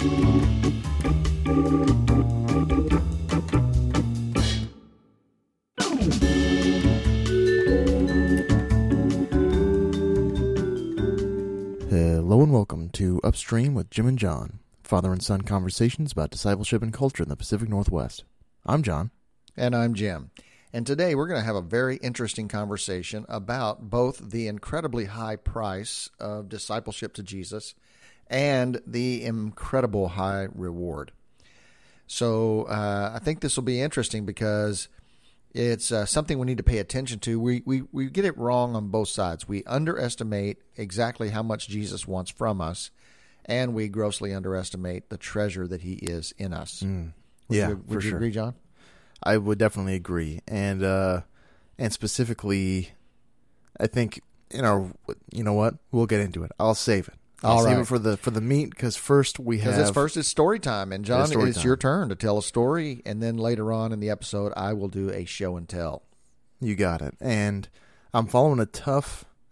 Hello and welcome to Upstream with Jim and John, father and son conversations about discipleship and culture in the Pacific Northwest. I'm John. And I'm Jim. And today we're going to have a very interesting conversation about both the incredibly high price of discipleship to Jesus and the incredible high reward. So I think this will be interesting because it's something we need to pay attention to. We get it wrong on both sides. We underestimate exactly how much Jesus wants from us, and we grossly underestimate the treasure that he is in us. Would you agree, John? I would definitely agree, and specifically, I think in our, you know what, we'll get into it. I'll save it. I'll save it for the meat, because first we have it's story time, and John, it's your turn to tell a story, and then later on in the episode, I will do a show and tell. You got it, and I'm following it's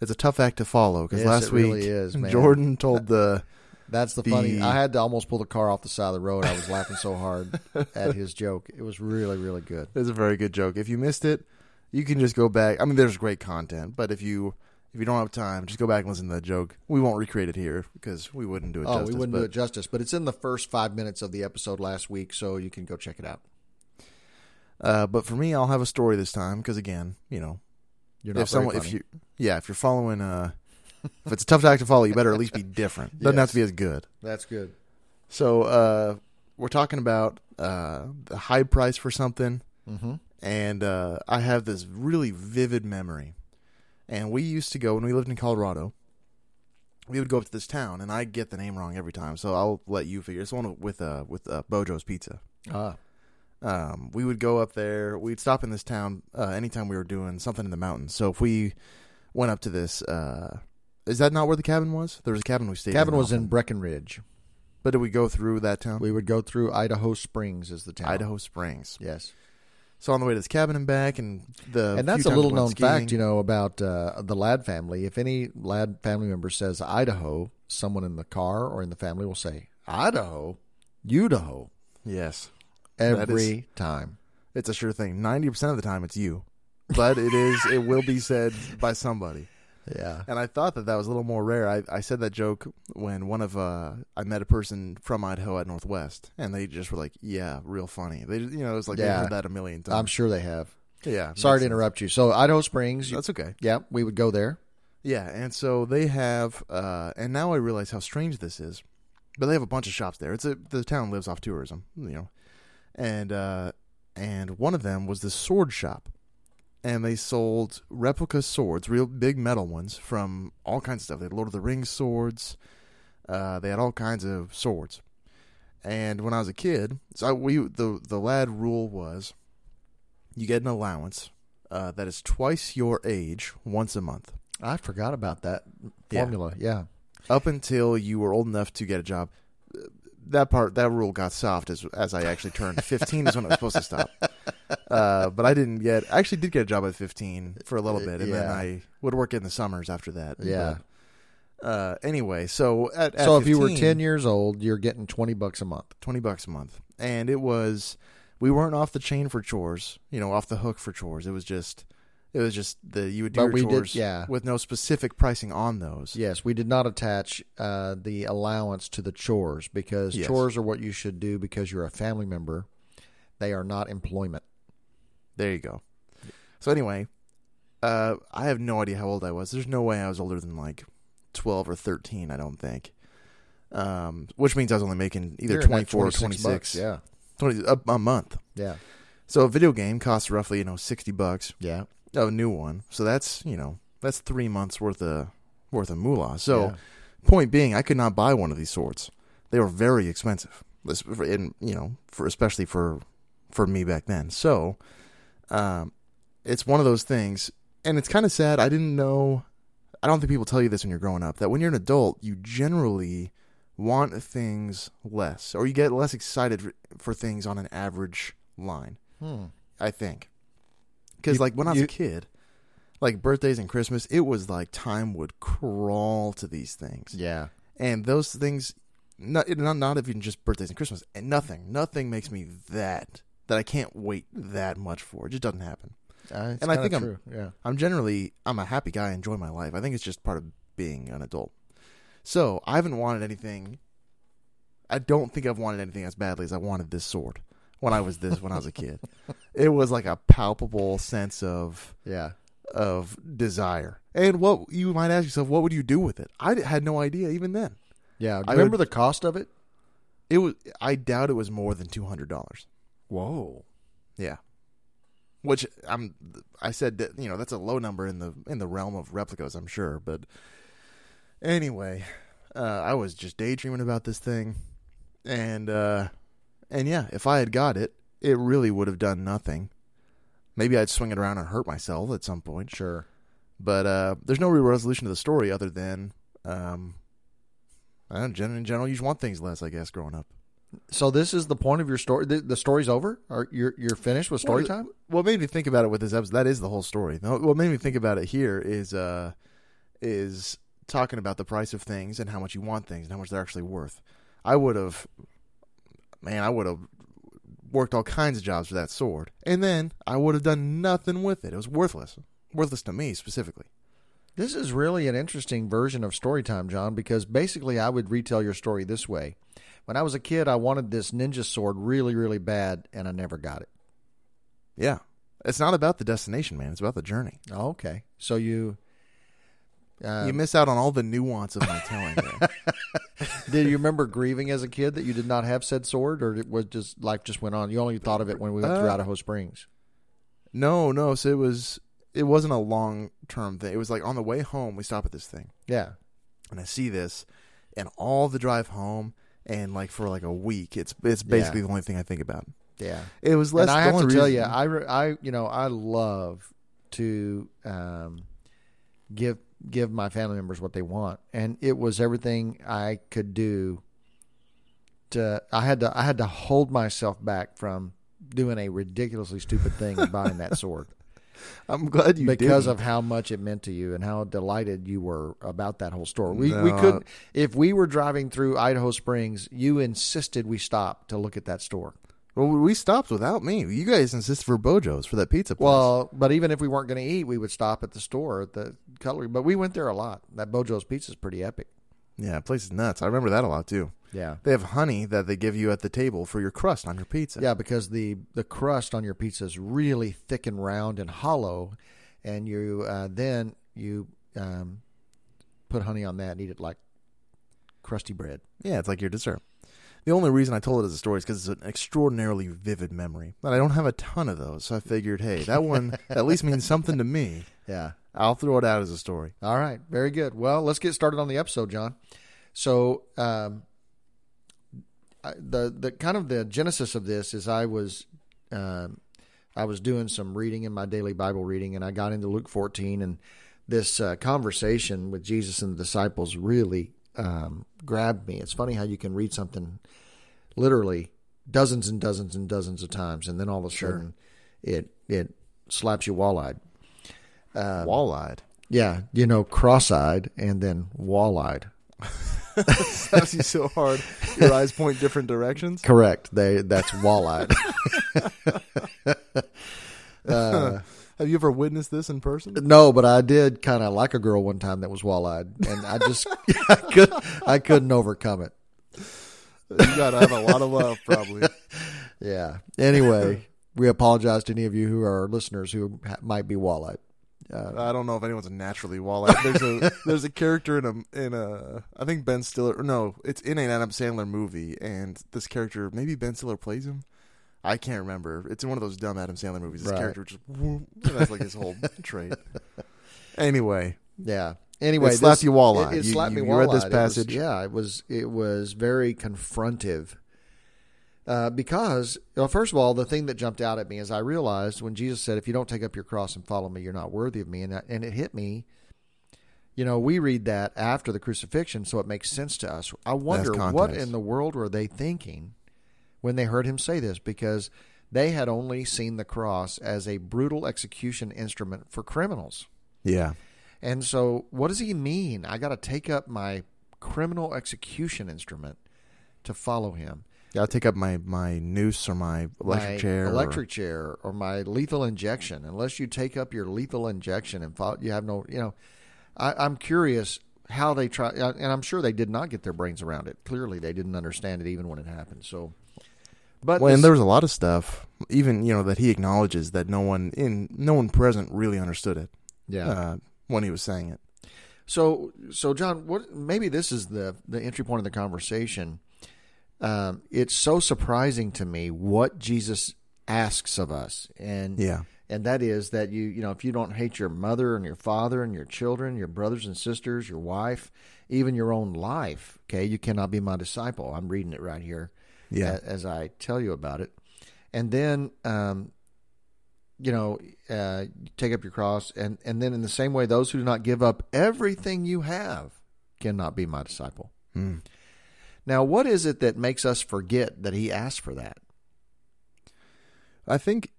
a tough act to follow, because last week really is, Jordan told the. That's the funny. I had to almost pull the car off the side of the road. I was laughing so hard at his joke. It was really, really good. It was a very good joke. If you missed it, you can just go back. I mean, there's great content, but if you don't have time, just go back and listen to that joke. We won't recreate it here because we wouldn't do it justice. We wouldn't do it justice, but it's in the first 5 minutes of the episode last week, so you can go check it out. But for me, I'll have a story this time because, again, you know, you're not if you're following if it's a tough act to follow, you better at least be different. Doesn't have to be as good. That's good. So we're talking about the high price for something, and I have this really vivid memory. And we used to go, when we lived in Colorado, we would go up to this town, and I get the name wrong every time, so I'll let you figure. It's the one with Beau Jo's Pizza. We would go up there. We'd stop in this town anytime we were doing something in the mountains. So if we went up to this... Is that not where the cabin was? There was a cabin we stayed in. The cabin was in Breckenridge. But did we go through that town? We would go through Idaho Springs is the town. Idaho Springs. Yes. So on the way to this cabin and back and that's a little known fact, you know, about the Ladd family. If any Ladd family member says Idaho, someone in the car or in the family will say, Idaho? Udaho. Yes. Every time. It's a sure thing. 90% of the time it's you. But it will be said by somebody. Yeah. And I thought that was a little more rare. I said that joke when I met a person from Idaho at Northwest, and they just were like, yeah, real funny. They, you know, it was like they heard that a million times. I'm sure they have. Yeah. Sorry to interrupt you. So Idaho Springs. That's okay. Yeah, we would go there. Yeah, and so they have, and now I realize how strange this is, but they have a bunch of shops there. The town lives off tourism, you know. And one of them was the sword shop. And they sold replica swords, real big metal ones, from all kinds of stuff. They had Lord of the Rings swords. They had all kinds of swords. And when I was a kid, the Ladd rule was you get an allowance that is twice your age once a month. I forgot about that formula, yeah. Up until you were old enough to get a job. That rule got soft as I actually turned 15 is when it was supposed to stop. But I actually did get a job at 15 for a little bit, and then I would work in the summers after that. Yeah. But, anyway, so at 15, if you were 10 years old, you're getting $20 a month. And it was, we weren't off the chain for chores, you know, off the hook for chores. It was just you would do your chores with no specific pricing on those. Yes, we did not attach the allowance to the chores because chores are what you should do because you're a family member. They are not employment. There you go. So anyway, I have no idea how old I was. There's no way I was older than like 12 or 13, I don't think. Which means I was only making either 24 or 26. Bucks, yeah. 20 a month. Yeah. So a video game costs roughly, you know, $60. Yeah. A new one. So that's, you know, that's 3 months worth of moolah. So point being, I could not buy one of these swords. They were very expensive. And, you know, especially for me back then. So it's one of those things, and it's kind of sad. I didn't know. I don't think people tell you this when you're growing up, that when you're an adult, you generally want things less, or you get less excited for things on an average line. I think. Because, like, when I was a kid, like, birthdays and Christmas, it was like time would crawl to these things. Yeah. And those things, not even just birthdays and Christmas, and nothing makes me that I can't wait that much for. It just doesn't happen. And I think I'm generally a happy guy. I enjoy my life. I think it's just part of being an adult. So I haven't wanted anything. I don't think I've wanted anything as badly as I wanted this sword when I was a kid. It was like a palpable sense of desire. And what you might ask yourself, what would you do with it? I had no idea even then. Yeah, remember the cost of it? It was. I doubt it was more than $200. Whoa. Yeah. Which I said that, you know, that's a low number in the realm of replicas, I'm sure. But anyway, I was just daydreaming about this thing, and yeah, if I had got it, it really would have done nothing. Maybe I'd swing it around and hurt myself at some point. Sure. But there's no real resolution to the story other than I don't know, in general, you just want things less, I guess, growing up. So this is the point of your story? The story's over? Or you're finished with story time? What made me think about it with this episode, that is the whole story. What made me think about it here is talking about the price of things and how much you want things and how much they're actually worth. I would have worked all kinds of jobs for that sword. And then I would have done nothing with it. It was worthless. Worthless to me, specifically. This is really an interesting version of story time, John, because basically I would retell your story this way. When I was a kid, I wanted this ninja sword really, really bad, and I never got it. Yeah. It's not about the destination, man. It's about the journey. Oh, okay. So you miss out on all the nuance of my telling there. Did you remember grieving as a kid that you did not have said sword, or it was just life just went on? You only thought of it when we went through Idaho Springs. No. So it wasn't a long-term thing. It was like on the way home, we stop at this thing. Yeah. And I see this, and all the drive home, and like for like a week, it's basically the only thing I think about. Yeah. It was less. And I have to tell you, I love to give my family members what they want, and it was everything I could do to I had to hold myself back from doing a ridiculously stupid thing and buying that sword. I'm glad you did. Because of how much it meant to you and how delighted you were about that whole story. We could, if we were driving through Idaho Springs, you insisted we stop to look at that store. Well, we stopped without me. You guys insisted for Beau Jo's, for that pizza place. Well, but even if we weren't going to eat, we would stop at the store, at the cutlery. But we went there a lot. That Beau Jo's pizza is pretty epic. Yeah, that place is nuts. I remember that a lot, too. Yeah. They have honey that they give you at the table for your crust on your pizza. Yeah, because the crust on your pizza is really thick and round and hollow, and you then you put honey on that and eat it like crusty bread. Yeah, it's like your dessert. The only reason I told it as a story is because it's an extraordinarily vivid memory. But I don't have a ton of those, so I figured, hey, that one at least means something to me. Yeah. I'll throw it out as a story. All right. Very good. Well, let's get started on the episode, John. So the kind of the genesis of this is I was doing some reading in my daily Bible reading, and I got into Luke 14, and this conversation with Jesus and the disciples really grabbed me. It's funny how you can read something literally dozens and dozens and dozens of times, and then all of a sudden it slaps you wall-eyed. Wall-eyed? Yeah. You know, cross-eyed and then wall-eyed. Slaps you so hard, your eyes point different directions? Correct. That's wall-eyed. Have you ever witnessed this in person? No, but I did kind of like a girl one time that was wall-eyed, and I just I couldn't overcome it. You got to have a lot of love, probably. Yeah. Anyway, we apologize to any of you who are listeners who might be wall-eyed. I don't know if anyone's naturally wall-eyed. There's a character in a I think Ben Stiller. No, it's in an Adam Sandler movie, and this character, maybe Ben Stiller plays him. I can't remember. It's in one of those dumb Adam Sandler movies. This character just, that's like his whole trait. Anyway. Yeah. Anyway. It slapped you wall-eyed. It slapped me wall-eyed. You read this passage. It was very confrontive. Because, well, first of all, the thing that jumped out at me is I realized when Jesus said, if you don't take up your cross and follow me, you're not worthy of me. And it hit me. You know, we read that after the crucifixion, so it makes sense to us. I wonder what in the world were they thinking when they heard him say this, because they had only seen the cross as a brutal execution instrument for criminals. Yeah. And so what does he mean? I got to take up my criminal execution instrument to follow him. I'll take up my noose or my electric chair or my lethal injection. Unless you take up your lethal injection and follow, you have no, you know, I'm curious how they try, and I'm sure they did not get their brains around it. Clearly, they didn't understand it even when it happened. So, but well, and there was a lot of stuff, even you know, that he acknowledges that no one present really understood it. Yeah, when he was saying it. So John, what maybe this is the entry point of the conversation. It's so surprising to me what Jesus asks of us, and that is that you know if you don't hate your mother and your father and your children, your brothers and sisters, your wife, even your own life, okay, you cannot be my disciple. I'm reading it right here, as I tell you about it, and then take up your cross, and then in the same way, those who do not give up everything you have cannot be my disciple. Mm. Now, what is it that makes us forget that he asked for that? I think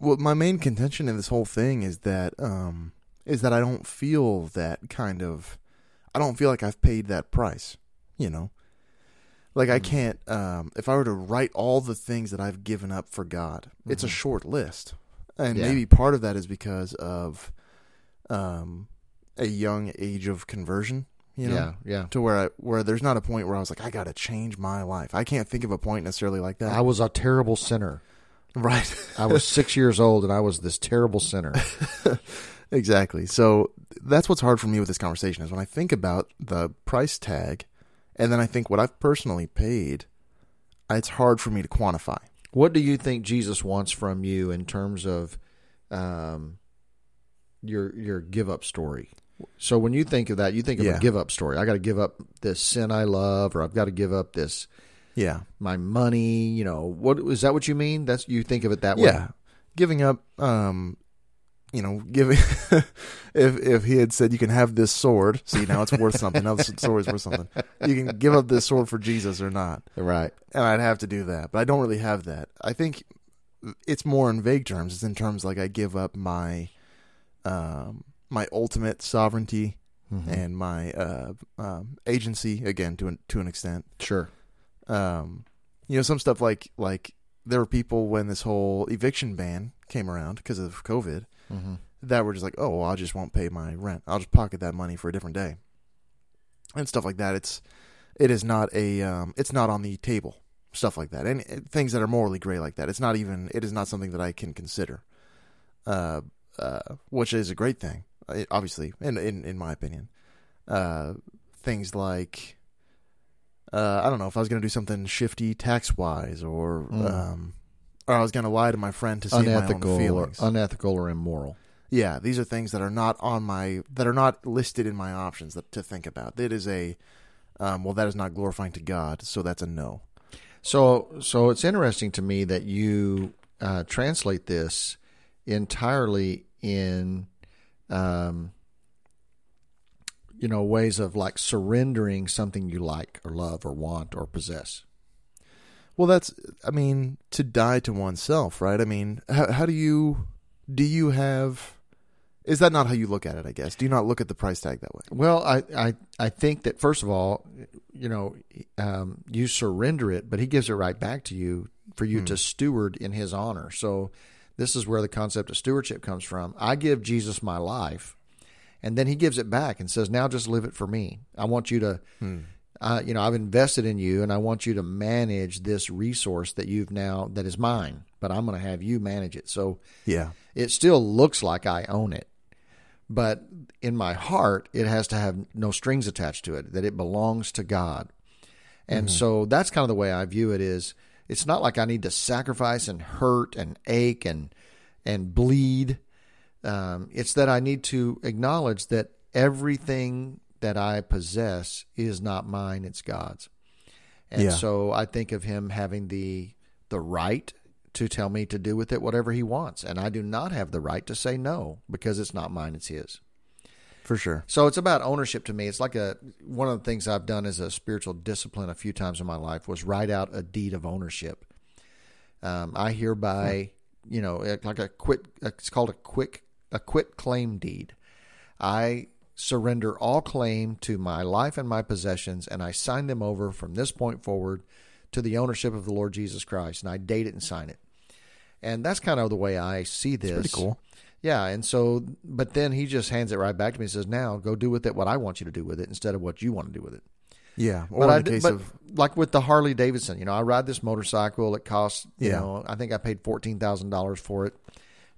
my main contention in this whole thing is that I don't feel that kind of, I don't feel like I've paid that price, you know? Like I can't, if I were to write all the things that I've given up for God, it's a short list. And maybe part of that is because of a young age of conversion. You know, to where there's not a point where I was like, I got to change my life. I can't think of a point necessarily like that. I was a terrible sinner. Right. I was 6 years old and I was this terrible sinner. Exactly. So that's what's hard for me with this conversation is when I think about the price tag and then I think what I've personally paid, it's hard for me to quantify. What do you think Jesus wants from you in terms of your give up story? So when you think of that, you think of a give up story. I got to give up this sin I love, or I've got to give up this, my money. You know, what is that? What you mean? That's you think of it that way. Yeah, giving up. If he had said you can have this sword, see now it's worth something. Now the sword's worth something. You can give up this sword for Jesus or not, right? And I'd have to do that, but I don't really have that. I think it's more in vague terms. It's in terms like I give up my. My ultimate sovereignty and my agency, again, to an extent. Sure. Some stuff like there were people when this whole eviction ban came around because of COVID that were just like, oh, well, I just won't pay my rent. I'll just pocket that money for a different day. And stuff like that. It is not a it's not on the table. Stuff like that. And things that are morally gray like that. It is not something that I can consider. Which is a great thing. Obviously, in my opinion, things like I don't know if I was going to do something shifty tax wise, or I was going to lie to my friend to save my own feelings, unethical or immoral. Yeah, these are things that are not listed in my options to think about. It is a that is not glorifying to God, so that's a no. So it's interesting to me that you translate this entirely in ways of like surrendering something you like or love or want or possess. Well, that's, I mean, to die to oneself, right? I mean, how do you have, is that not how you look at it, I guess? Do you not look at the price tag that way? Well, I think that first of all, you surrender it, but he gives it right back to you for you to steward in his honor. So this is where the concept of stewardship comes from. I give Jesus my life, and then he gives it back and says, now just live it for me. I want you to, I've invested in you, and I want you to manage this resource that you've now, that is mine, but I'm going to have you manage it. So it still looks like I own it, but in my heart, it has to have no strings attached to it, that it belongs to God. And so that's kind of the way I view it is, it's not like I need to sacrifice and hurt and ache and bleed. It's that I need to acknowledge that everything that I possess is not mine, it's God's. And so I think of him having the right to tell me to do with it whatever he wants. And I do not have the right to say no because it's not mine, it's his. For sure. So it's about ownership to me. It's like one of the things I've done as a spiritual discipline a few times in my life was write out a deed of ownership. I hereby, like it's called a quit claim deed. I surrender all claim to my life and my possessions, and I sign them over from this point forward to the ownership of the Lord Jesus Christ, and I date it and sign it. And that's kind of the way I see this. That's pretty cool. Yeah, and so, but then he just hands it right back to me and says, now go do with it what I want you to do with it instead of what you want to do with it. Yeah. Or but in the case of... like with the Harley Davidson, you know, I ride this motorcycle. It costs, you know, I think I paid $14,000 for it.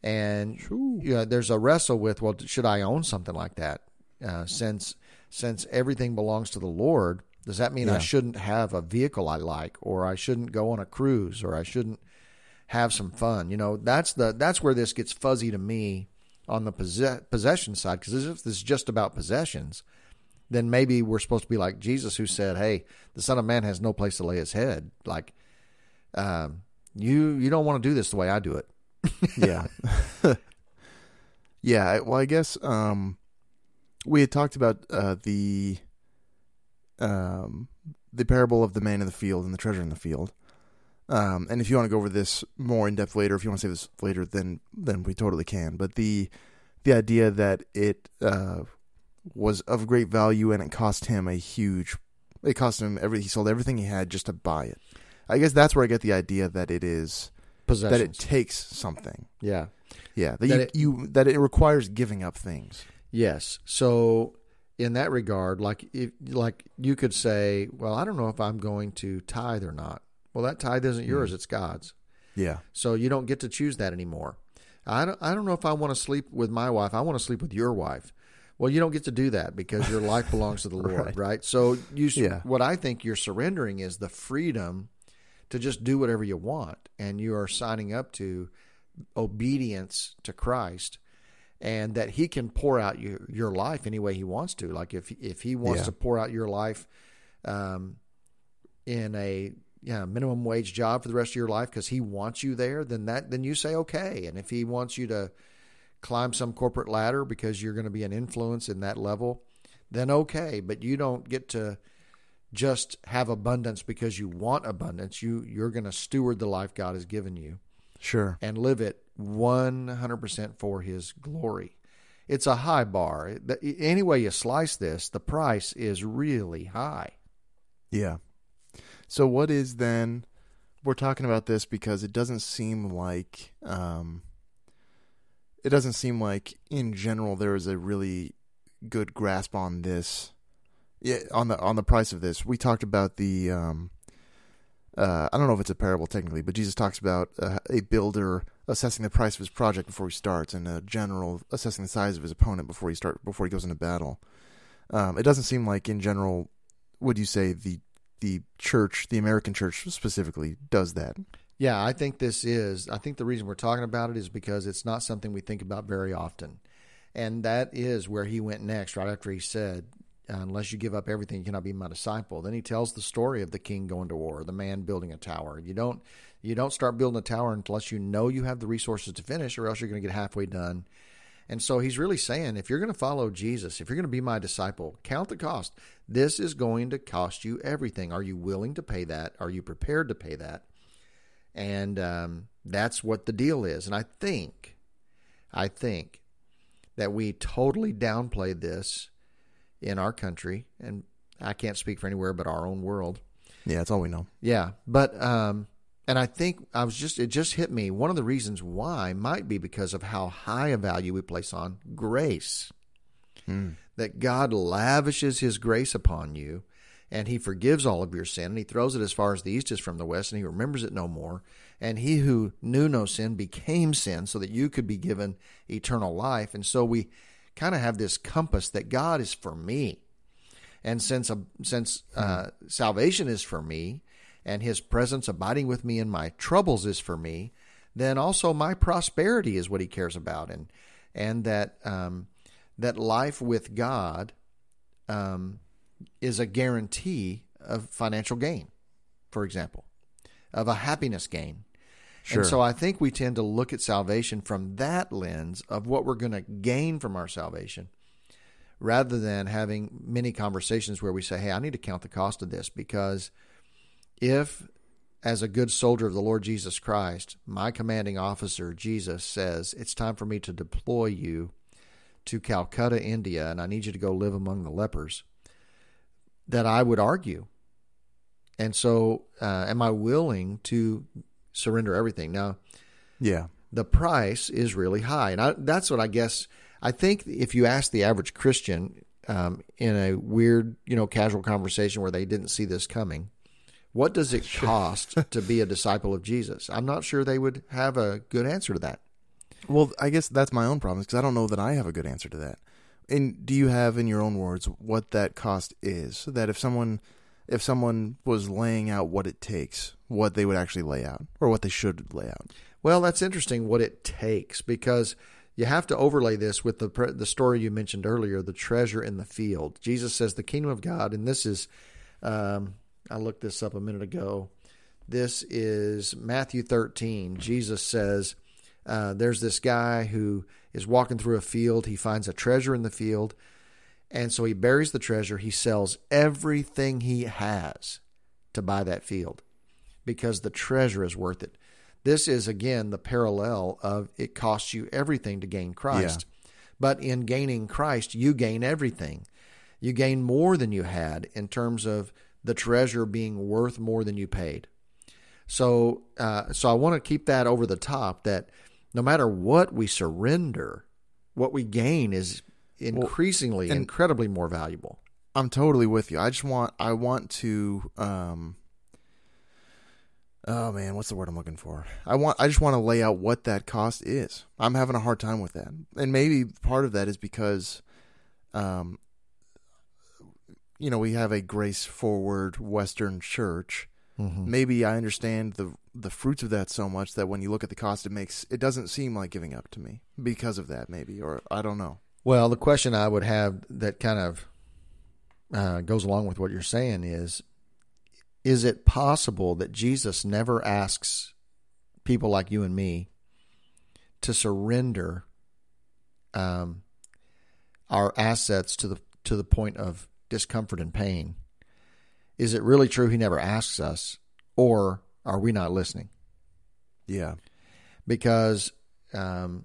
And you know, there's a wrestle with, well, should I own something like that? Since everything belongs to the Lord, does that mean I shouldn't have a vehicle I like, or I shouldn't go on a cruise, or I shouldn't have some fun? You know, that's where this gets fuzzy to me on the possession side. Because if this is just about possessions, then maybe we're supposed to be like Jesus, who said, hey, the Son of Man has no place to lay his head. Like, you don't want to do this the way I do it. Yeah. Well, I guess, we had talked about, the parable of the man in the field and the treasure in the field. And if you want to go over this more in depth later, if you want to say this later, then we totally can. But the idea that it, was of great value, and it cost him everything. He sold everything he had just to buy it. I guess that's where I get the idea that it is possessions, that it takes something. Yeah. Yeah. That it requires giving up things. Yes. So in that regard, like you could say, well, I don't know if I'm going to tithe or not. Well, that tithe isn't yours. It's God's. Yeah. So you don't get to choose that anymore. I don't know if I want to sleep with my wife. I want to sleep with your wife. Well, you don't get to do that because your life belongs to the Lord, right? So what I think you're surrendering is the freedom to just do whatever you want, and you are signing up to obedience to Christ, and that He can pour out your life any way He wants to. Like if He wants to pour out your life in a minimum wage job for the rest of your life because He wants you there, then you say okay. And if He wants you to climb some corporate ladder because you're going to be an influence in that level, then okay. But you don't get to just have abundance because you want abundance. You're going to steward the life God has given you. Sure. And live it 100% for His glory. It's a high bar. Any way you slice this, the price is really high. Yeah. So what is then, we're talking about this because it doesn't seem like, in general there is a really good grasp on this, on the price of this. We talked about the I don't know if it's a parable technically, but Jesus talks about a builder assessing the price of his project before he starts, and a general assessing the size of his opponent before he goes into battle. It doesn't seem like in general, would you say the church, the American church specifically, does that? Yeah, I think the reason we're talking about it is because it's not something we think about very often. And that is where He went next, right after He said, unless you give up everything, you cannot be my disciple. Then He tells the story of the king going to war, the man building a tower. You don't start building a tower unless you know you have the resources to finish, or else you're going to get halfway done. And so He's really saying, if you're going to follow Jesus, if you're going to be my disciple, count the cost. This is going to cost you everything. Are you willing to pay that? Are you prepared to pay that? And that's what the deal is. And I think that we totally downplayed this in our country. And I can't speak for anywhere but our own world. Yeah, that's all we know. Yeah. But, and I think it just hit me. One of the reasons why might be because of how high a value we place on grace. That God lavishes His grace upon you. And He forgives all of your sin, and He throws it as far as the east is from the west, and He remembers it no more. And He who knew no sin became sin so that you could be given eternal life. And so we kind of have this compass that God is for me. And since salvation is for me, and His presence abiding with me in my troubles is for me, then also my prosperity is what He cares about. And that life with God, is a guarantee of financial gain, for example, of a happiness gain. Sure. And so I think we tend to look at salvation from that lens of what we're going to gain from our salvation, rather than having many conversations where we say, hey, I need to count the cost of this, because if, as a good soldier of the Lord Jesus Christ, my commanding officer, Jesus, says, it's time for me to deploy you to Calcutta, India, and I need you to go live among the lepers, that I would argue And so, am I willing to surrender everything? Now, yeah, the price is really high. And that's what I guess, I think if you ask the average Christian in a weird, casual conversation where they didn't see this coming, what does it cost to be a disciple of Jesus? I'm not sure they would have a good answer to that. Well, I guess that's my own problem, because I don't know that I have a good answer to that. And do you have, in your own words, what that cost is? So that if someone was laying out what it takes, what they would actually lay out, or what they should lay out? Well, that's interesting, what it takes, because you have to overlay this with the story you mentioned earlier, the treasure in the field. Jesus says the kingdom of God, and this is, I looked this up a minute ago. This is Matthew 13. Jesus says, there's this guy who is walking through a field. He finds a treasure in the field, and so he buries the treasure. He sells everything he has to buy that field because the treasure is worth it. This is, again, the parallel of it costs you everything to gain Christ. Yeah. But in gaining Christ, you gain everything. You gain more than you had in terms of the treasure being worth more than you paid. So I want to keep that over the top, that no matter what we surrender, what we gain is increasingly incredibly more valuable. I'm totally with you. I just want to lay out what that cost is. I'm having a hard time with that. And maybe part of that is because, we have a grace-forward Western church. Mm-hmm. Maybe I understand the fruits of that so much that when you look at the cost, it doesn't seem like giving up to me because of that, maybe, or I don't know. Well, the question I would have that kind of goes along with what you're saying is it possible that Jesus never asks people like you and me to surrender our assets to the point of discomfort and pain? Is it really true he never asks us, or are we not listening? Yeah. Because, and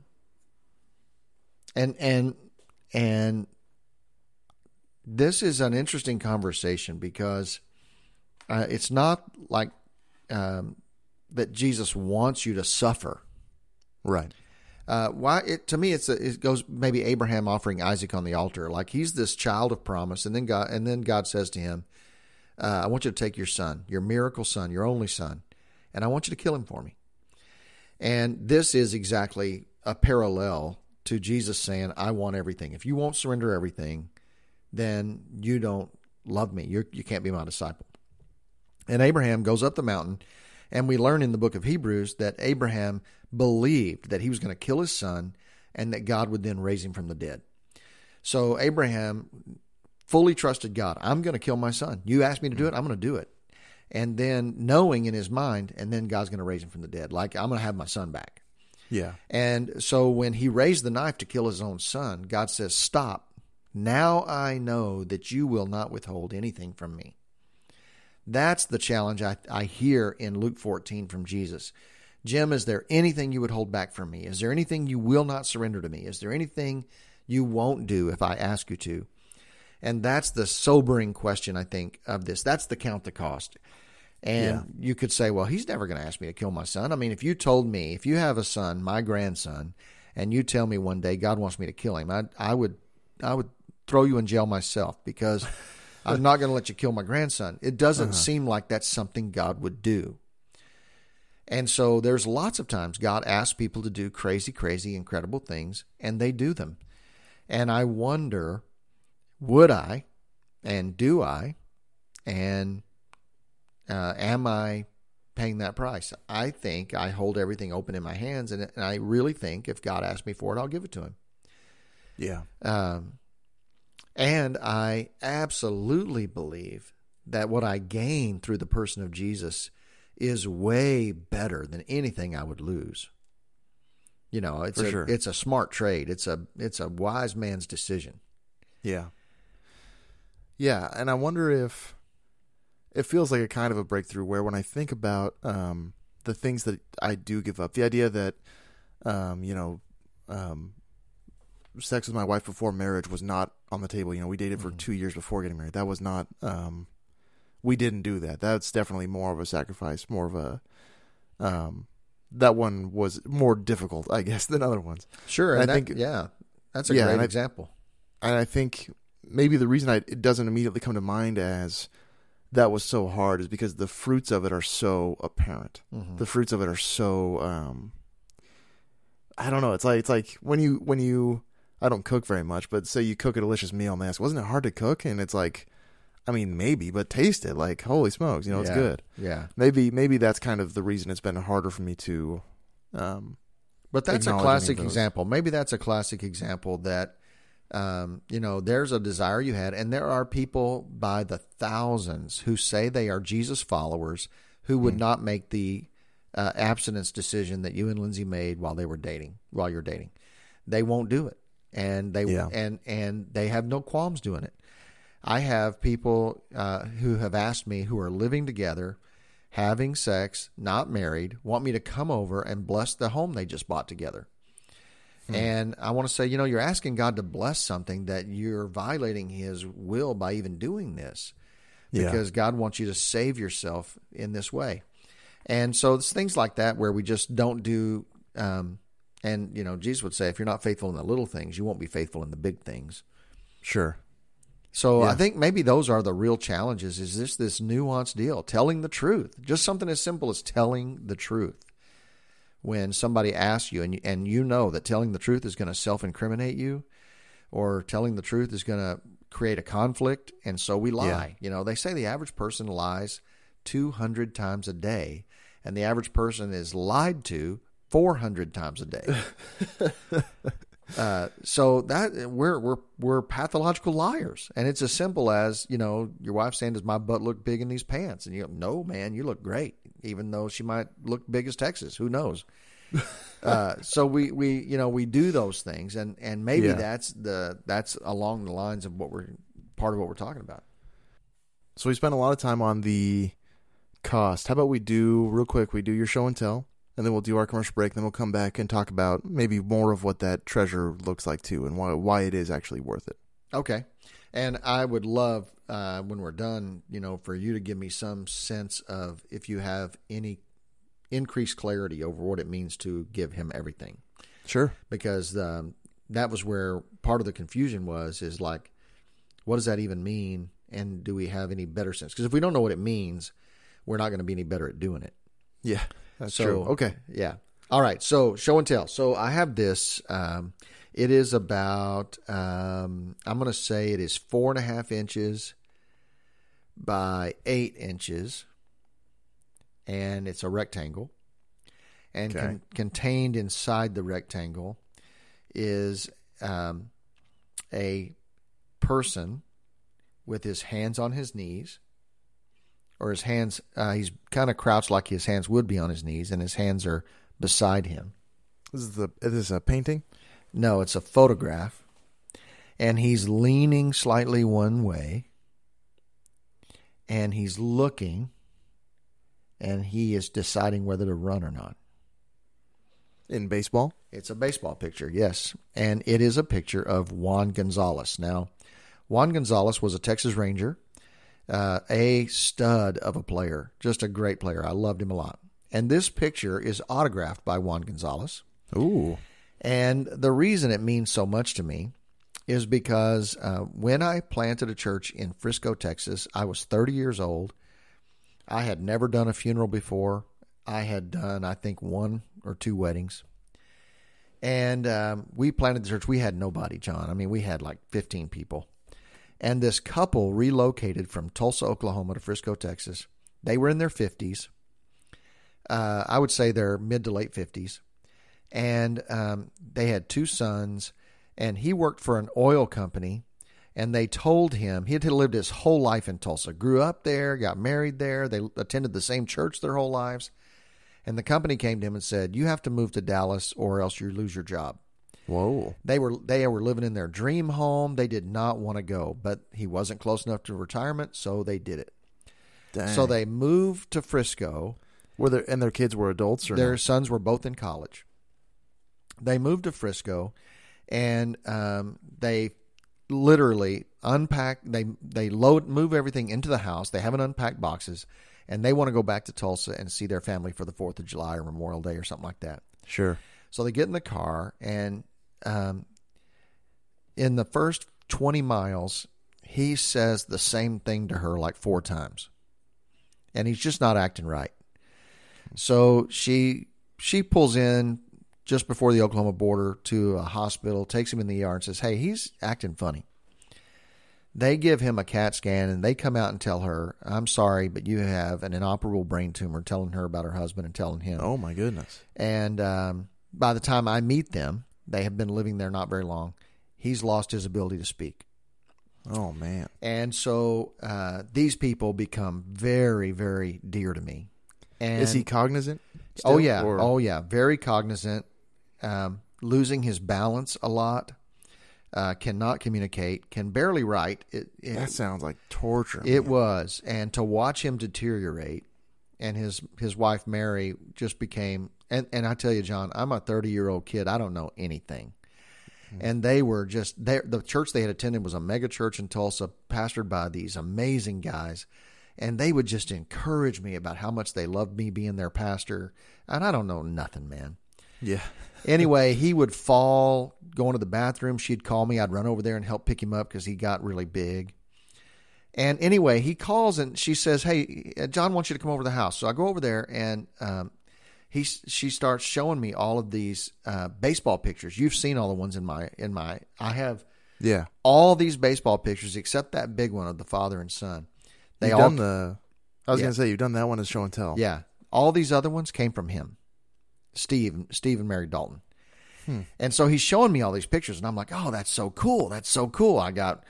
this is an interesting conversation, because it's not like that Jesus wants you to suffer. Right. It goes maybe Abraham offering Isaac on the altar. Like, he's this child of promise. And then God says to him, I want you to take your son, your miracle son, your only son, and I want you to kill him for me. And this is exactly a parallel to Jesus saying, I want everything. If you won't surrender everything, then you don't love me. You can't be my disciple. And Abraham goes up the mountain, and we learn in the book of Hebrews that Abraham believed that he was going to kill his son and that God would then raise him from the dead. So Abraham fully trusted God. I'm going to kill my son. You asked me to do it, I'm going to do it. And then knowing in his mind, and then God's going to raise him from the dead. Like, I'm going to have my son back. Yeah. And so when he raised the knife to kill his own son, God says, stop. Now I know that you will not withhold anything from me. That's the challenge I hear in Luke 14 from Jesus. Jim, is there anything you would hold back from me? Is there anything you will not surrender to me? Is there anything you won't do if I ask you to? And that's the sobering question, I think, of this. That's the count the cost. And you could say, well, he's never going to ask me to kill my son. I mean, if you have a son, my grandson, and you tell me one day God wants me to kill him, I would throw you in jail myself, because I'm not going to let you kill my grandson. It doesn't seem like that's something God would do. And so there's lots of times God asks people to do crazy, crazy, incredible things, and they do them. And I wonder, would I, and do I, and am I paying that price? I think I hold everything open in my hands, and I really think if God asks me for it, I'll give it to him. Yeah. And I absolutely believe that what I gain through the person of Jesus is way better than anything I would lose. It's a smart trade. It's a wise man's decision. Yeah. Yeah, and I wonder if it feels like a kind of a breakthrough where when I think about the things that I do give up, the idea that, sex with my wife before marriage was not on the table. We dated for 2 years before getting married. That was not we didn't do that. That's definitely more of a sacrifice, more of a, that one was more difficult, I guess, than other ones. Sure. And I think, yeah, that's a great example. And I think maybe the reason it doesn't immediately come to mind as that was so hard is because the fruits of it are so apparent. Mm-hmm. The fruits of it are so, I don't know. It's like when you, I don't cook very much, but say you cook a delicious meal, man, wasn't it hard to cook? And it's like, I mean, maybe, but taste it, like, holy smokes, it's good. Yeah. Maybe that's kind of the reason it's been harder for me to, but that's a classic example. Maybe that's a classic example that, there's a desire you had, and there are people by the thousands who say they are Jesus followers who would not make the abstinence decision that you and Lindsay made while you're dating. They won't do it. And they have no qualms doing it. I have people who have asked me, who are living together, having sex, not married, want me to come over and bless the home they just bought together. Hmm. And I want to say, you're asking God to bless something that you're violating His will by even doing this, because God wants you to save yourself in this way. And so it's things like that where we just don't do, and Jesus would say, if you're not faithful in the little things, you won't be faithful in the big things. Sure. So I think maybe those are the real challenges. Is this nuanced deal, telling the truth, just something as simple as telling the truth. When somebody asks you and you know that telling the truth is going to self-incriminate you, or telling the truth is going to create a conflict, and so we lie. Yeah. They say the average person lies 200 times a day, and the average person is lied to 400 times a day. So that we're pathological liars, and it's as simple as your wife saying, "Does my butt look big in these pants?" And you go, "No, man, you look great," even though she might look big as Texas. Who knows? So we do those things, and maybe that's along the lines of what we're talking about. So we spent a lot of time on the cost. How about we do real quick? We do your show and tell. And then we'll do our commercial break. Then we'll come back and talk about maybe more of what that treasure looks like too, and why it is actually worth it. Okay. And I would love when we're done, for you to give me some sense of if you have any increased clarity over what it means to give Him everything. Sure. Because that was where part of the confusion is like, what does that even mean? And do we have any better sense? Because if we don't know what it means, we're not going to be any better at doing it. Yeah. That's true. Okay. Yeah. All right. So show and tell. So I have this, it is about, I'm going to say it is 4.5 inches by 8 inches. And it's a rectangle, and contained inside the rectangle is, a person with his hands on his knees. Or his hands, he's kind of crouched like his hands would be on his knees, and his hands are beside him. Is this a painting? No, it's a photograph. And he's leaning slightly one way. And he's looking. And he is deciding whether to run or not. In baseball? It's a baseball picture, yes. And it is a picture of Juan Gonzalez. Now, Juan Gonzalez was a Texas Ranger. A stud of a player, just a great player. I loved him a lot. And this picture is autographed by Juan Gonzalez. Ooh. And the reason it means so much to me is because when I planted a church in Frisco, Texas, I was 30 years old. I had never done a funeral before. I had done, I think, 1 or 2 weddings. And we planted the church. We had nobody, John. I mean, we had like 15 people. And this couple relocated from Tulsa, Oklahoma to Frisco, Texas. They were in their 50s. I would say their mid to late 50s. And they had 2 sons. And he worked for an oil company. And they told him, he had lived his whole life in Tulsa. Grew up there, got married there. They attended the same church their whole lives. And the company came to him and said, "You have to move to Dallas or else you lose your job." Whoa. They were living in their dream home. They did not want to go, but he wasn't close enough to retirement, so they did it. Dang. So they moved to Frisco. And their kids were adults or Their sons were both in college. They moved to Frisco, and they literally unpack. They move everything into the house. They haven't unpacked boxes, and they want to go back to Tulsa and see their family for the 4th of July or Memorial Day or something like that. Sure. So they get in the car, and in the first 20 miles, he says the same thing to her like 4 times, and he's just not acting right. So she pulls in just before the Oklahoma border to a hospital, takes him in the ER and says, hey, he's acting funny. They give him a CAT scan, and they come out and tell her, I'm sorry, but you have an inoperable brain tumor, telling her about her husband and telling him. Oh, my goodness. And by the time I meet them, they have been living there not very long, he's lost his ability to speak. Oh, man. And so these people become very, very dear to me. And is he cognizant still? Oh, yeah. Or? Oh, yeah. Very cognizant. Losing his balance a lot. Cannot communicate, can barely write. That sounds like torture. It was. And to watch him deteriorate, and his wife, Mary, just became, and I tell you, John, I'm a 30-year-old kid. I don't know anything. Mm-hmm. And they were just, the church they had attended was a mega church in Tulsa, pastored by these amazing guys. And they would just encourage me about how much they loved me being their pastor. And I don't know nothing, man. Yeah. Anyway, he would fall going to the bathroom. She'd call me. I'd run over there and help pick him up because he got really big. And anyway, he calls and she says, hey, John wants you to come over to the house. So I go over there, and she starts showing me all of these baseball pictures. You've seen all the ones in my I have all these baseball pictures except that big one of the father and son. I was going to say you've done that one as show and tell. Yeah. All these other ones came from him. Steve and Mary Dalton. And so he's showing me all these pictures, and I'm like, oh, that's so cool. That's so cool. I got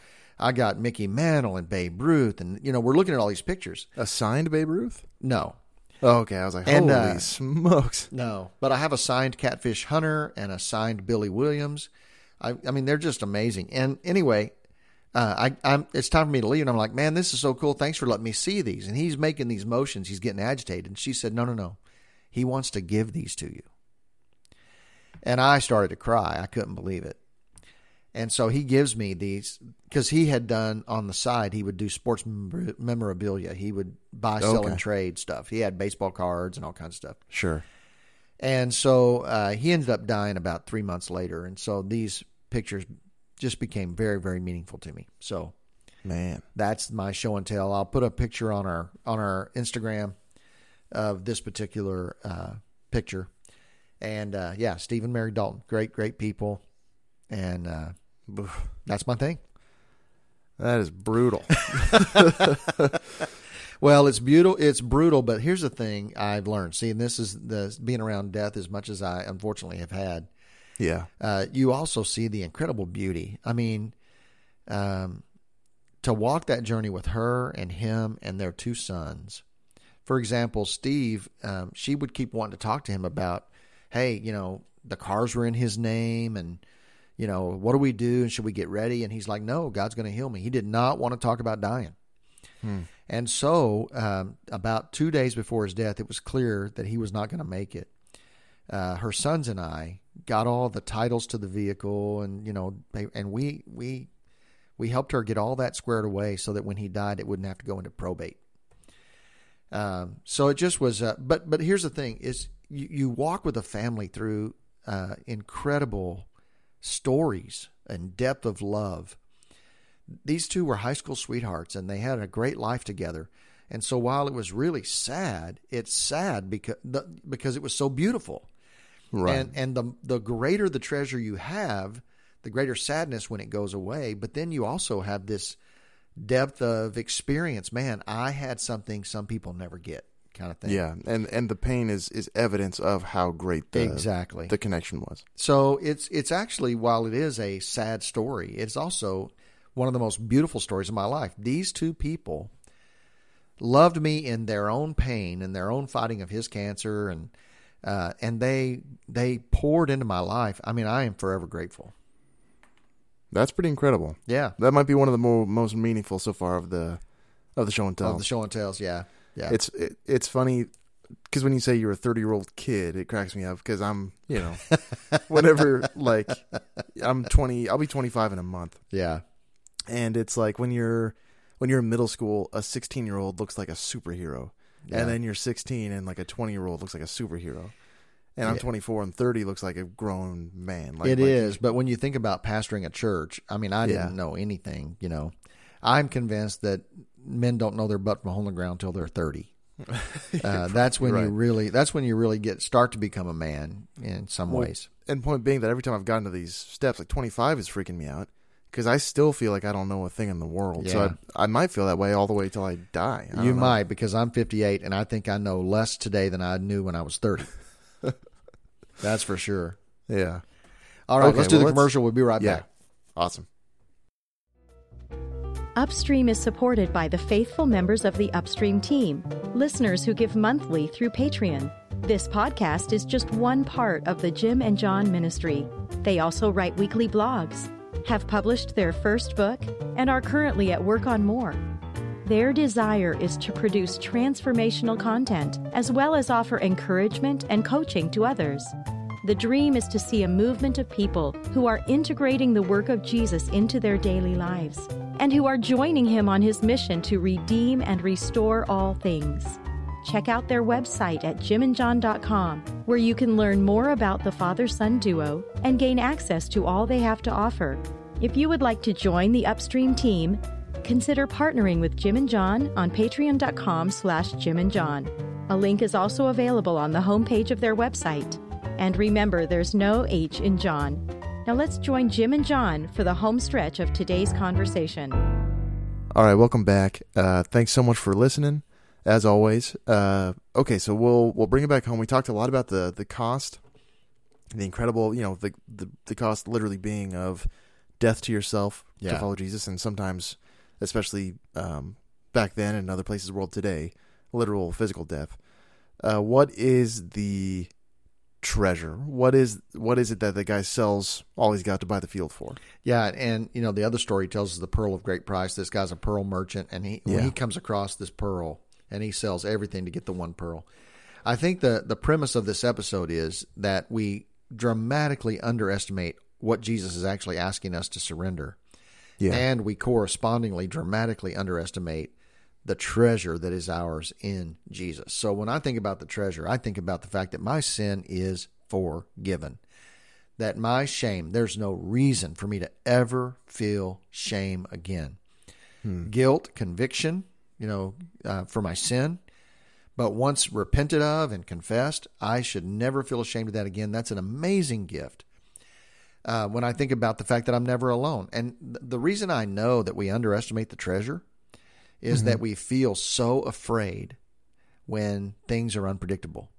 Mickey Mantle and Babe Ruth, and we're looking at all these pictures. A signed Babe Ruth? No. Oh, okay. I was like, holy smokes. No, but I have a signed Catfish Hunter and a signed Billy Williams. I mean, they're just amazing. And anyway, it's time for me to leave, and I'm like, man, this is so cool. Thanks for letting me see these. And he's making these motions. He's getting agitated. And she said, no. He wants to give these to you. And I started to cry. I couldn't believe it. And so he gives me these, because he had done on the side, he would do sports memorabilia. He would buy, sell, and trade stuff. He had baseball cards and all kinds of stuff. Sure. And so he ended up dying about 3 months later. And so these pictures just became very, very meaningful to me. So, man, that's my show and tell. I'll put a picture on our Instagram of this particular picture. And Steve and Mary Dalton, great people. And that's my thing. That is brutal. Well, it's brutal, but here's the thing I've learned. See, and this is being around death as much as I unfortunately have had. Yeah. You also see the incredible beauty. I mean, to walk that journey with her and him and their 2 sons. For example, Steve, she would keep wanting to talk to him about, hey, the cars were in his name, and, what do we do, and should we get ready? And he's like, no, God's going to heal me. He did not want to talk about dying. And so about 2 days before his death, it was clear that he was not going to make it. Her sons and I got all the titles to the vehicle, and, and we helped her get all that squared away so that when he died, it wouldn't have to go into probate. So it just was, but here's the thing is you walk with a family through, incredible stories and depth of love. These 2 were high school sweethearts, and they had a great life together. And so while it was really sad, it's sad because it was so beautiful. Right. And the greater the treasure you have, the greater sadness when it goes away. But then you also have this depth of experience. Man, I had something some people never get, kind of thing. Yeah, and the pain is evidence of how great the connection was. So it's actually, while it is a sad story, it's also one of the most beautiful stories of my life. These 2 people loved me in their own pain and their own fighting of his cancer, and they poured into my life. I mean, I am forever grateful. That's pretty incredible. Yeah. That might be one of the most meaningful so far of the show and tell. Of the show and tells, yeah. Yeah. It's funny because when you say you're a 30-year-old kid, it cracks me up because I'm, whenever, like, I'll be 25 in a month. Yeah. And it's like when you're in middle school, a 16-year-old looks like a superhero. Yeah. And then you're 16 and like a 20-year-old looks like a superhero. And I'm 24 and 30 looks like a grown man. Like, it is. But when you think about pastoring a church, I mean, I didn't know anything, you know. I'm convinced that men don't know their butt from a hole in the ground until they're 30. That's when you really start to become a man in some ways. And point being that every time I've gotten to these steps, like 25 is freaking me out because I still feel like I don't know a thing in the world. Yeah. So I might feel that way all the way till I die. You might because I'm 58 and I think I know less today than I knew when I was 30. That's for sure. Yeah. All right. Okay, let's do the commercial. We'll be right back. Awesome. Upstream is supported by the faithful members of the Upstream team, listeners who give monthly through Patreon. This podcast is just one part of the Jim and John ministry. They also write weekly blogs, have published their first book, and are currently at work on more. Their desire is to produce transformational content, as well as offer encouragement and coaching to others. The dream is to see a movement of people who are integrating the work of Jesus into their daily lives and who are joining him on his mission to redeem and restore all things. Check out their website at jimandjohn.com, where you can learn more about the father-son duo and gain access to all they have to offer. If you would like to join the Upstream team, consider partnering with Jim and John on patreon.com/Jim and John. A link is also available on the homepage of their website. And remember, there's no H in John. Now let's join Jim and John for the home stretch of today's conversation. All right, welcome back. Thanks so much for listening, as always. Okay, so we'll bring it back home. We talked a lot about the cost, the incredible, you know, the cost literally being of death to yourself to follow Jesus, and sometimes, especially back then and in other places in the world today, literal physical death. What is the treasure? What is it that the guy sells all he's got to buy the field for? Yeah, and you know, the other story tells us the pearl of great price. This guy's a pearl merchant, and when he comes across this pearl, and he sells everything to get the one pearl. I think the premise of this episode is that we dramatically underestimate what Jesus is actually asking us to surrender. Yeah. And we correspondingly dramatically underestimate the treasure that is ours in Jesus. So when I think about the treasure, I think about the fact that my sin is forgiven, that my shame, there's no reason for me to ever feel shame again. Guilt, conviction, you know, for my sin. But once repented of and confessed, I should never feel ashamed of that again. That's an amazing gift. When I think about the fact that I'm never alone. And the reason I know that we underestimate the treasure is that we feel so afraid when things are unpredictable.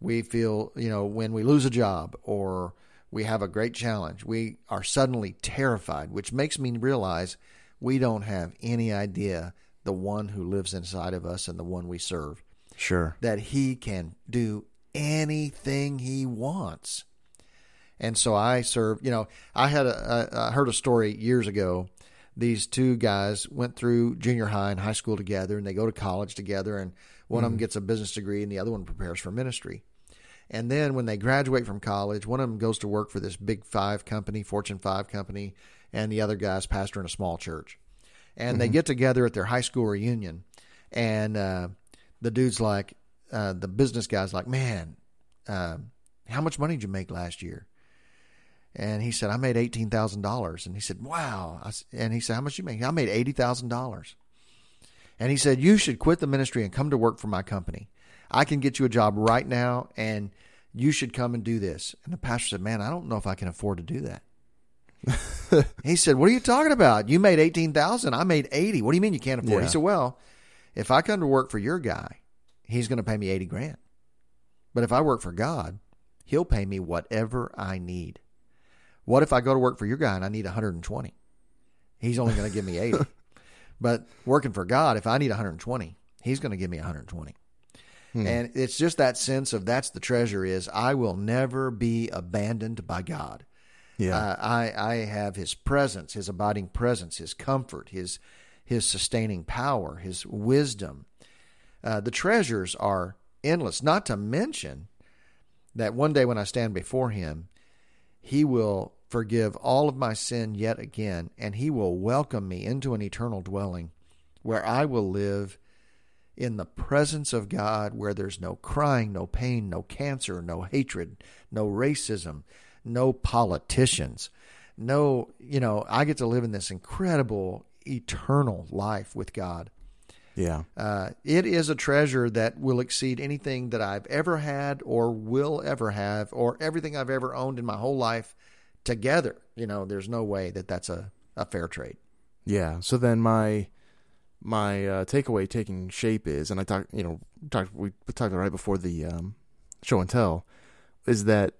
We feel, you know, when we lose a job or we have a great challenge, we are suddenly terrified, which makes me realize we don't have any idea the one who lives inside of us and the one we serve. Sure. That he can do anything he wants. And so I serve, you know, I heard a story years ago. These two guys went through junior high and high school together, and they go to college together, and one of them gets a business degree and the other one prepares for ministry. And then when they graduate from college, one of them goes to work for this big five company, Fortune 5 company, and the other guy's pastor in a small church. And they get together at their high school reunion, and the dude's like, the business guy's like, man, how much money did you make last year? And he said, I made $18,000. And he said, wow. And he said, how much you make? I made $80,000. And he said, you should quit the ministry and come to work for my company. I can get you a job right now, and you should come and do this. And the pastor said, man, I don't know if I can afford to do that. He said, what are you talking about? You made $18,000. I made $80,000. What do you mean you can't afford it? He said, well, if I come to work for your guy, he's going to pay me $80,000. But if I work for God, he'll pay me whatever I need. What if I go to work for your guy and I need 120? He's only going to give me 80. But working for God, if I need 120, he's going to give me 120. And it's just that sense of that's the treasure is I will never be abandoned by God. Yeah, I have his presence, his abiding presence, his comfort, his sustaining power, his wisdom. The treasures are endless, not to mention that one day when I stand before him, he will forgive all of my sin yet again, and he will welcome me into an eternal dwelling where I will live in the presence of God, where there's no crying, no pain, no cancer, no hatred, no racism, no politicians. No, I get to live in this incredible eternal life with God. Yeah. It is a treasure that will exceed anything that I've ever had or will ever have or everything I've ever owned in my whole life together. There's no way that that's a fair trade. Yeah. So then my takeaway taking shape is, and I we talked right before the show and tell, is that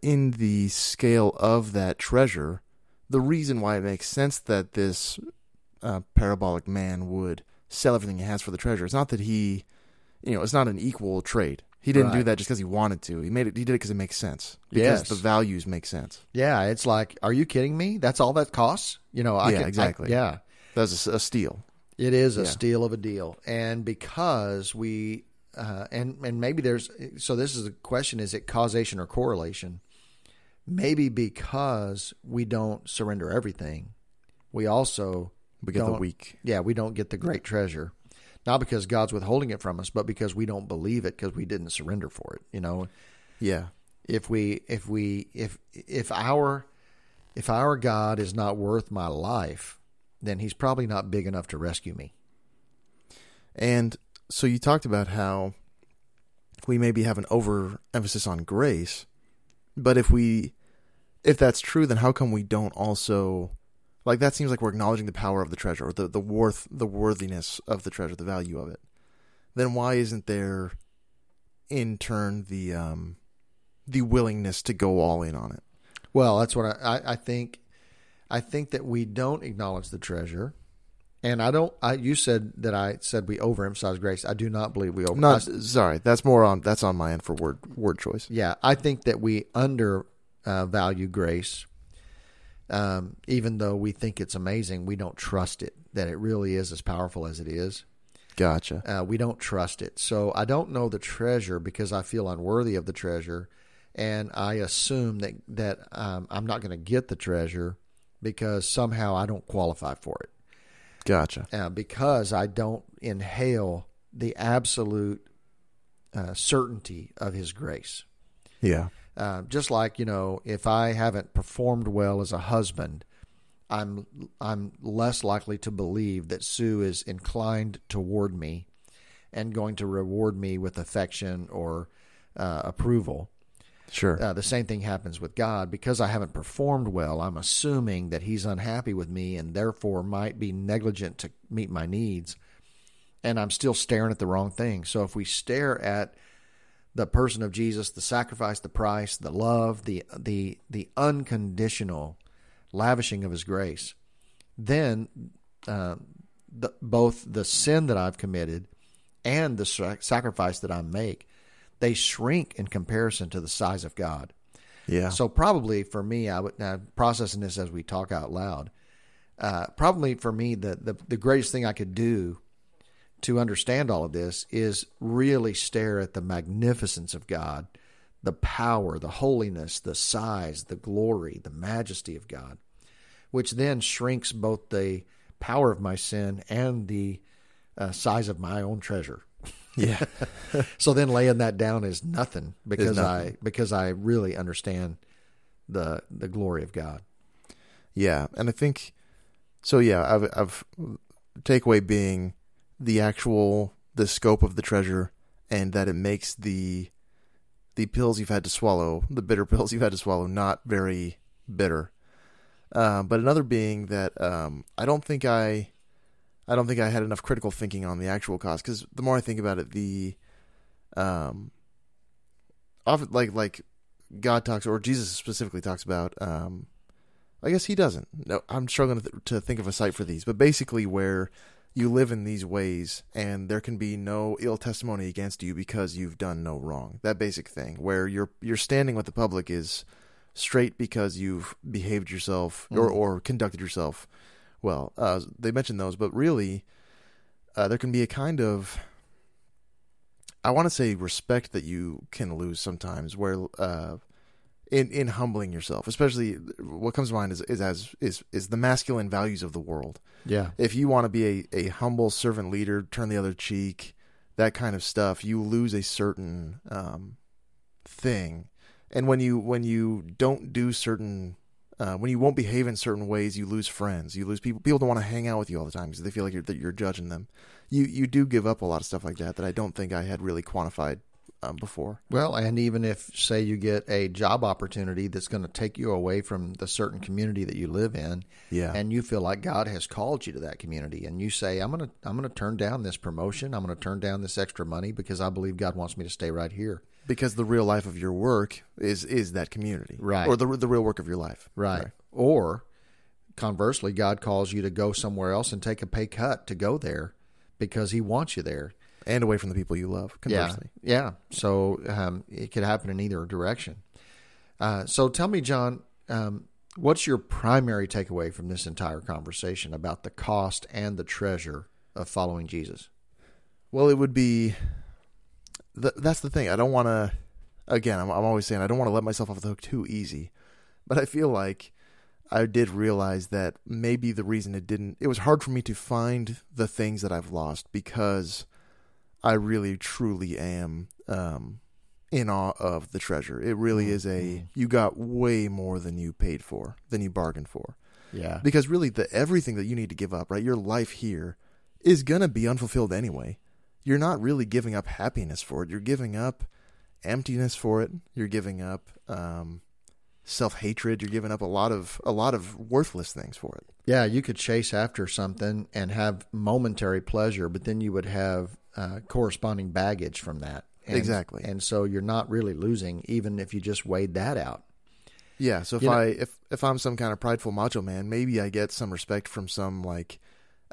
in the scale of that treasure, the reason why it makes sense that this parabolic man would sell everything he has for the treasure, it's not that he, it's not an equal trade. He didn't do that just because he wanted to. He did it because it makes sense. Because the values make sense. Yeah, it's like, are you kidding me? That's all that costs? Exactly. That was a steal. It is a steal of a deal. And because we, and maybe there's, so this is the question, is it causation or correlation? Maybe because we don't surrender everything, we also... We get the weak. Yeah, we don't get the great treasure. Not because God's withholding it from us, but because we don't believe it because we didn't surrender for it, Yeah. If our God is not worth my life, then he's probably not big enough to rescue me. And so you talked about how we maybe have an overemphasis on grace, but if that's true, then how come we don't also, like, that seems like we're acknowledging the power of the treasure, or the worthiness of the treasure, the value of it. Then why isn't there, in turn, the willingness to go all in on it? Well, that's what I think. I think that we don't acknowledge the treasure, and I don't. You said that I said we overemphasize grace. I do not believe we overemphasize. Sorry, that's on my end for word choice. Yeah, I think that we undervalue grace. Even though we think it's amazing, we don't trust it, that it really is as powerful as it is. Gotcha. We don't trust it. So I don't know the treasure because I feel unworthy of the treasure. And I assume that I'm not going to get the treasure because somehow I don't qualify for it. Gotcha. Because I don't inhale the absolute certainty of his grace. Yeah. Just like, if I haven't performed well as a husband, I'm less likely to believe that Sue is inclined toward me and going to reward me with affection or approval. Sure. The same thing happens with God. Because I haven't performed well, I'm assuming that he's unhappy with me and therefore might be negligent to meet my needs. And I'm still staring at the wrong thing. So if we stare at the person of Jesus, the sacrifice, the price, the love, the unconditional lavishing of his grace, then both the sin that I've committed and the sacrifice that I make, they shrink in comparison to the size of God. Yeah. So probably for me, I'm processing this as we talk out loud. Probably for me, the greatest thing I could do to understand all of this is really stare at the magnificence of God, the power, the holiness, the size, the glory, the majesty of God, which then shrinks both the power of my sin and the size of my own treasure. Yeah. So then laying that down is nothing because I really understand the glory of God. Yeah. And I think, so yeah, I've takeaway being the scope of the treasure, and that it makes the pills you've had to swallow, the bitter pills you've had to swallow, not very bitter. But another being that I don't think I had enough critical thinking on the actual cost, because the more I think about it, often like God talks, or Jesus specifically talks about. I guess he doesn't. No, I'm struggling to think of a site for these, but basically where you live in these ways, and there can be no ill testimony against you because you've done no wrong. That basic thing, where your standing with the public is straight because you've behaved yourself or conducted yourself well. They mentioned those, but really, there can be a kind of, I want to say, respect that you can lose sometimes, where in humbling yourself, especially what comes to mind is the masculine values of the world. Yeah. If you want to be a humble servant leader, turn the other cheek, that kind of stuff, you lose a certain thing. And when you don't do certain, when you won't behave in certain ways, you lose friends. You lose people. People don't want to hang out with you all the time because they feel like you're judging them. You do give up a lot of stuff like that I don't think I had really quantified before. Well, and even if, say, you get a job opportunity that's going to take you away from the certain community that you live in, yeah, and you feel like God has called you to that community, and you say, I'm going to turn down this promotion, I'm going to turn down this extra money because I believe God wants me to stay right here. Because the real life of your work is that community, right? Or the real work of your life, right? Or conversely, God calls you to go somewhere else and take a pay cut to go there because He wants you there. And away from the people you love, conversely. Yeah. So it could happen in either direction. So tell me, John, what's your primary takeaway from this entire conversation about the cost and the treasure of following Jesus? Well, it would be... That's the thing. I don't want to... Again, I'm always saying I don't want to let myself off the hook too easy. But I feel like I did realize that maybe the reason it didn't... It was hard for me to find the things that I've lost because... I really, truly am in awe of the treasure. It really is you got way more than you paid for, than you bargained for. Yeah. Because really everything that you need to give up, right? Your life here is going to be unfulfilled anyway. You're not really giving up happiness for it. You're giving up emptiness for it. You're giving up self-hatred. You're giving up a lot of worthless things for it. Yeah. You could chase after something and have momentary pleasure, but then you would have corresponding baggage from that. Exactly. And so you're not really losing, even if you just weighed that out. Yeah. So if I'm some kind of prideful macho man, maybe I get some respect from some like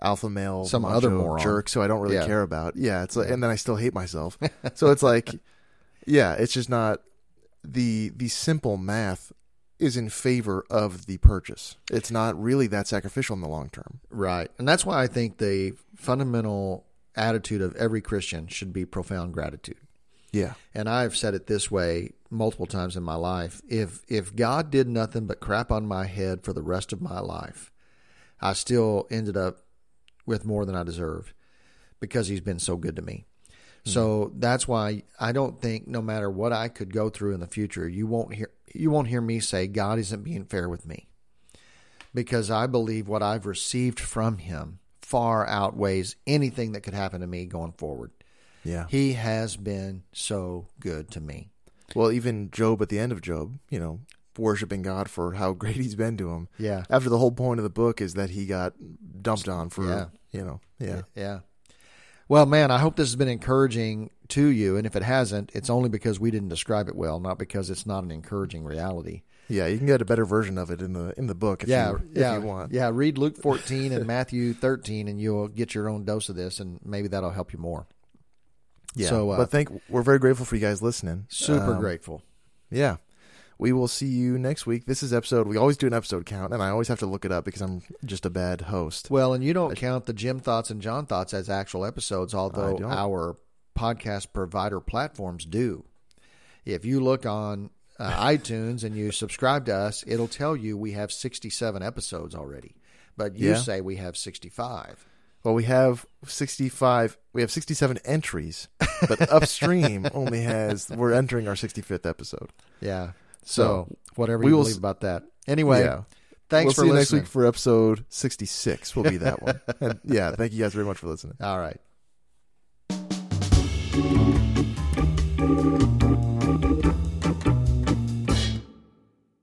alpha male, some other moron jerk. So I don't really care about. Yeah. It's like, and then I still hate myself. So it's like, yeah, it's just not the simple math is in favor of the purchase. It's not really that sacrificial in the long term. Right. And that's why I think the fundamental attitude of every Christian should be profound gratitude. Yeah. And I've said it this way multiple times in my life. If God did nothing but crap on my head for the rest of my life, I still ended up with more than I deserve because He's been so good to me. Mm-hmm. So that's why I don't think no matter what I could go through in the future, you won't hear me say God isn't being fair with me, because I believe what I've received from Him far outweighs anything that could happen to me going forward. Yeah. He has been so good to me. Well, even Job at the end of Job, worshiping God for how great He's been to him. Yeah. After the whole point of the book is that he got dumped on for, Yeah. Well, man, I hope this has been encouraging to you. And if it hasn't, it's only because we didn't describe it well, not because it's not an encouraging reality. Yeah, you can get a better version of it in the book if you want. Yeah, read Luke 14 and Matthew 13, and you'll get your own dose of this, and maybe that'll help you more. Yeah, so, but we're very grateful for you guys listening. Super grateful. Yeah, we will see you next week. This is episode. We always do an episode count, and I always have to look it up because I'm just a bad host. Well, and you don't count the Jim Thoughts and John Thoughts as actual episodes, although our podcast provider platforms do. If you look on iTunes and you subscribe to us, it'll tell you we have 67 episodes already, but you say we have 65. Well, we have 65. We have 67 entries, but Upstream only has. We're entering our 65th episode. Yeah. So whatever you believe about that. Anyway, thanks for listening. We'll see you next week for episode 66. Will be that one. And thank you guys very much for listening. All right.